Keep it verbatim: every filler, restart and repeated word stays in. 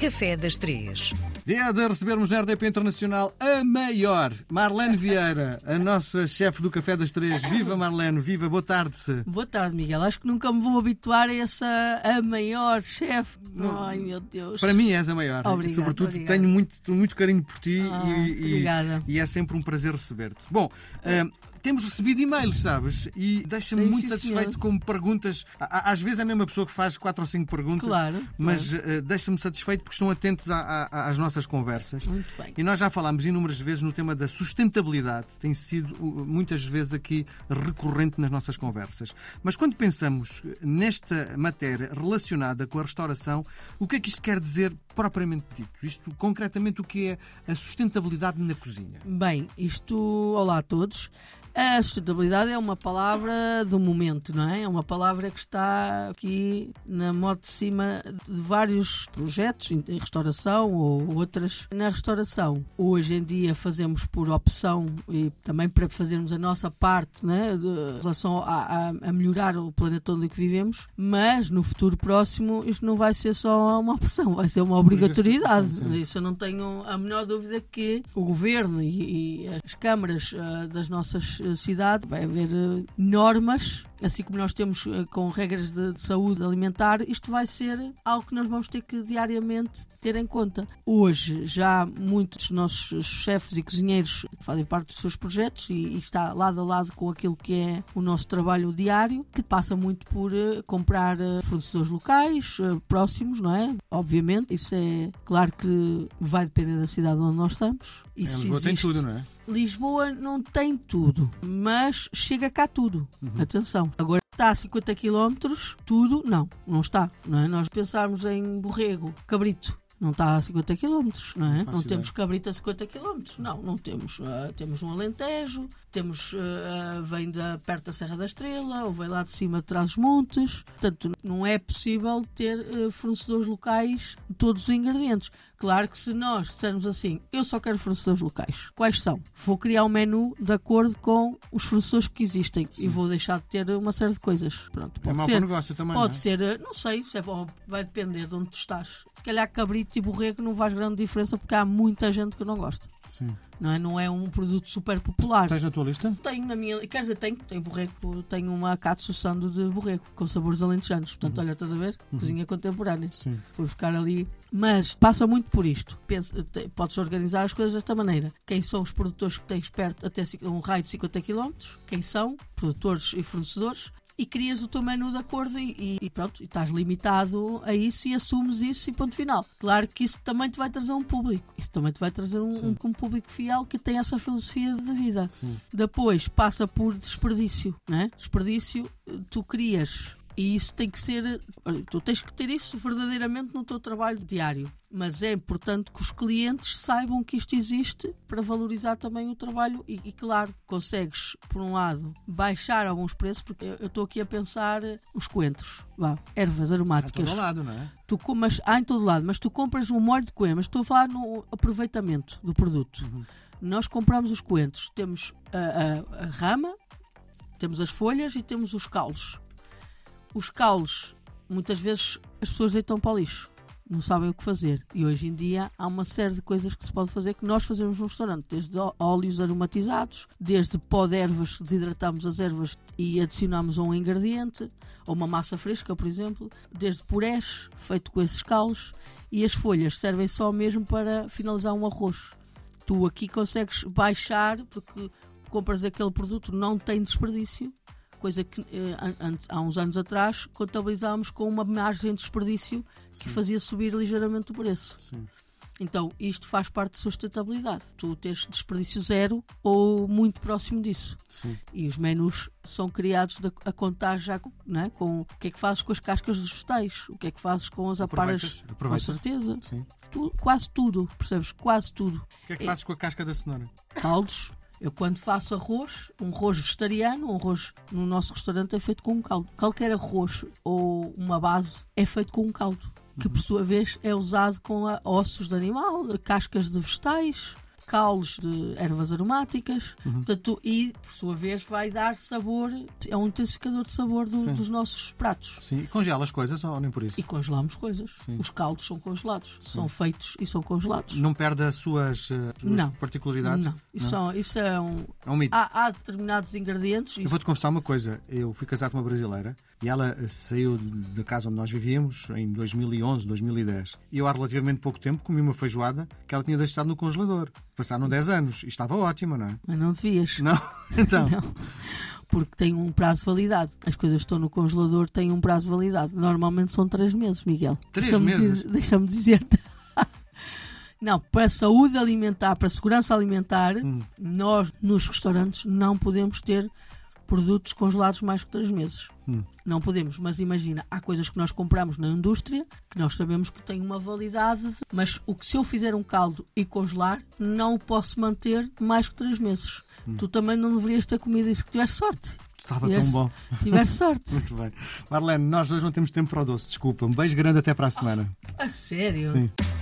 Café das Três. Dia de recebermos na R D P Internacional a maior, Marlene Vieira, a nossa chefe do Café das Três. Viva Marlene, viva, boa tarde. Boa tarde, Miguel. Acho que nunca me vou habituar a essa a maior chefe. Ai, meu Deus. Para mim és a maior. Obrigada, sobretudo obrigada. Tenho muito, muito carinho por ti ah, e, e, e é sempre um prazer receber-te. Bom, hum, temos recebido e-mails, sabes? E deixa-me sim, muito sim, satisfeito senhor. Com perguntas. Às vezes é a mesma pessoa que faz quatro ou cinco perguntas, claro, mas claro. Uh, deixa-me satisfeito porque estão atentos a, a, às nossas conversas. Muito bem. E nós já falámos inúmeras vezes no tema da sustentabilidade. Tem sido muitas vezes aqui recorrente nas nossas conversas. Mas quando pensamos nesta matéria relacionada com a restauração, o que é que isto quer dizer propriamente dito? Isto, concretamente, o que é a sustentabilidade na cozinha? Bem, isto... Olá a todos. A sustentabilidade é uma palavra do momento, não é? É uma palavra que está aqui na moda de cima de vários projetos em restauração ou outras. Na restauração, hoje em dia fazemos por opção e também para fazermos a nossa parte, não é? De, em relação a, a, a melhorar o planeta onde que vivemos, mas no futuro próximo isto não vai ser só uma opção, vai ser uma obrigatoriedade. Sim, sim. Isso eu não tenho a menor dúvida que o governo e, e as câmaras uh, das nossas cidade, vai haver uh, normas, assim como nós temos uh, com regras de, de saúde alimentar. Isto vai ser algo que nós vamos ter que diariamente ter em conta. Hoje já muitos dos nossos chefes e cozinheiros fazem parte dos seus projetos e, e está lado a lado com aquilo que é o nosso trabalho diário, que passa muito por uh, comprar uh, fornecedores locais, uh, próximos, não é? Obviamente, isso é claro que vai depender da cidade onde nós estamos. E é, se Lisboa existe, tem tudo, não é? Lisboa não tem tudo, mas chega cá tudo. Uhum. Atenção. Agora está a cinquenta quilómetros, tudo, não, não está. Não é? Nós pensarmos em borrego, cabrito. Não está a cinquenta quilómetros, não é? Não temos cabrito a cinquenta quilómetros, não, não temos. Uh, temos um Alentejo, temos, uh, vem da, perto da Serra da Estrela, ou vem lá de cima de trás dos montes. Portanto, não é possível ter uh, fornecedores locais de todos os ingredientes. Claro que se nós dissermos assim, eu só quero fornecedores locais, quais são? Vou criar um menu de acordo com os fornecedores que existem. Sim. E vou deixar de ter uma série de coisas. Pronto, pode é mau ser, para o negócio também, pode não é? ser, não sei, se é bom, vai depender de onde tu estás. Se calhar cabrito e borrego não faz grande diferença porque há muita gente que não gosta. Sim. Não é, não é um produto super popular. Tens na tua lista? Tenho na minha, quer dizer, tenho, tenho borrego, tenho uma katsu sando de borrego com sabores alentejanos. Portanto, uhum. olha, estás a ver? Uhum. Cozinha contemporânea. Sim. Fui buscar ali. Mas passa muito por isto. Pensa, te, podes organizar as coisas desta maneira. Quem são os produtores que tens perto até um raio de cinquenta quilómetros? Quem são? Produtores e fornecedores. E crias o teu menu de acordo e, e pronto, estás limitado a isso e assumes isso e ponto final. Claro que isso também te vai trazer um público. Isso também te vai trazer um, um, um público fiel que tem essa filosofia da vida. Sim. Depois passa por desperdício, não é? Desperdício, tu crias... E isso tem que ser... Tu tens que ter isso verdadeiramente no teu trabalho diário. Mas é importante que os clientes saibam que isto existe para valorizar também o trabalho. E, e claro, consegues, por um lado, baixar alguns preços, porque eu estou aqui a pensar os coentros. Vá, ervas aromáticas. Está em todo lado, não é? Tu comas, há em todo lado, mas tu compras um molho de coentros. Estou a falar no aproveitamento do produto. Uhum. Nós compramos os coentros. Temos a, a, a rama, temos as folhas e temos os caules. Os caules, muitas vezes as pessoas deitam para o lixo, não sabem o que fazer. E hoje em dia há uma série de coisas que se pode fazer, que nós fazemos no restaurante, desde óleos aromatizados, desde pó de ervas, desidratamos as ervas e adicionamos um ingrediente, ou uma massa fresca, por exemplo, desde purés, feito com esses caules, e as folhas servem só mesmo para finalizar um arroz. Tu aqui consegues baixar, porque compras aquele produto, não tem desperdício. Coisa que eh, há uns anos atrás contabilizámos com uma margem de desperdício que Sim. fazia subir ligeiramente o preço. Sim. Então, isto faz parte de sustentabilidade. Tu tens desperdício zero ou muito próximo disso. Sim. E os menus são criados de, a contar já não é? Com o que é que fazes com as cascas dos vegetais, o que é que fazes com as aparas, com certeza. Sim. Tu, quase tudo, percebes? Quase tudo. O que é que fazes é, com a casca da cenoura? Caldos. Eu quando faço arroz, um arroz vegetariano, um arroz no nosso restaurante é feito com um caldo. Qualquer arroz ou uma base é feito com um caldo, que por sua vez é usado com ossos de animal, cascas de vegetais, caules de ervas aromáticas, uhum. portanto, e, por sua vez, vai dar sabor, é um intensificador de sabor do, dos nossos pratos. Sim, e congela as coisas ou nem por isso? E congelamos coisas. Sim. Os caldos são congelados, Sim. são feitos e são congelados. Não perde as suas, as suas não. particularidades? Não, isso, não. São, isso é um... É um mito. Há, há determinados ingredientes... Eu isso... vou-te confessar uma coisa, eu fui casado com uma brasileira e ela saiu da casa onde nós vivíamos em dois mil e onze, dois mil e dez. E eu há relativamente pouco tempo comi uma feijoada que ela tinha deixado no congelador. Passaram dez anos e estava ótima, não é? Mas não devias. Não? Então... Não. Porque tem um prazo de validade. As coisas que estão no congelador têm um prazo de validade. Normalmente são três meses, Miguel. três meses? Deixa-me dizer-te. Não, para a saúde alimentar, para a segurança alimentar, hum. nós nos restaurantes não podemos ter produtos congelados mais que três meses. Hum. Não podemos, mas imagina, há coisas que nós compramos na indústria que nós sabemos que têm uma validade, de... mas o que se eu fizer um caldo e congelar, não o posso manter mais que três meses. Hum. Tu também não deverias ter comido isso que tivesse sorte. Estava tivesse, tão bom. Tiveste sorte. Muito bem. Marlene, nós hoje não temos tempo para o doce, desculpa. Um beijo grande, até para a semana. Ah, a sério? Sim.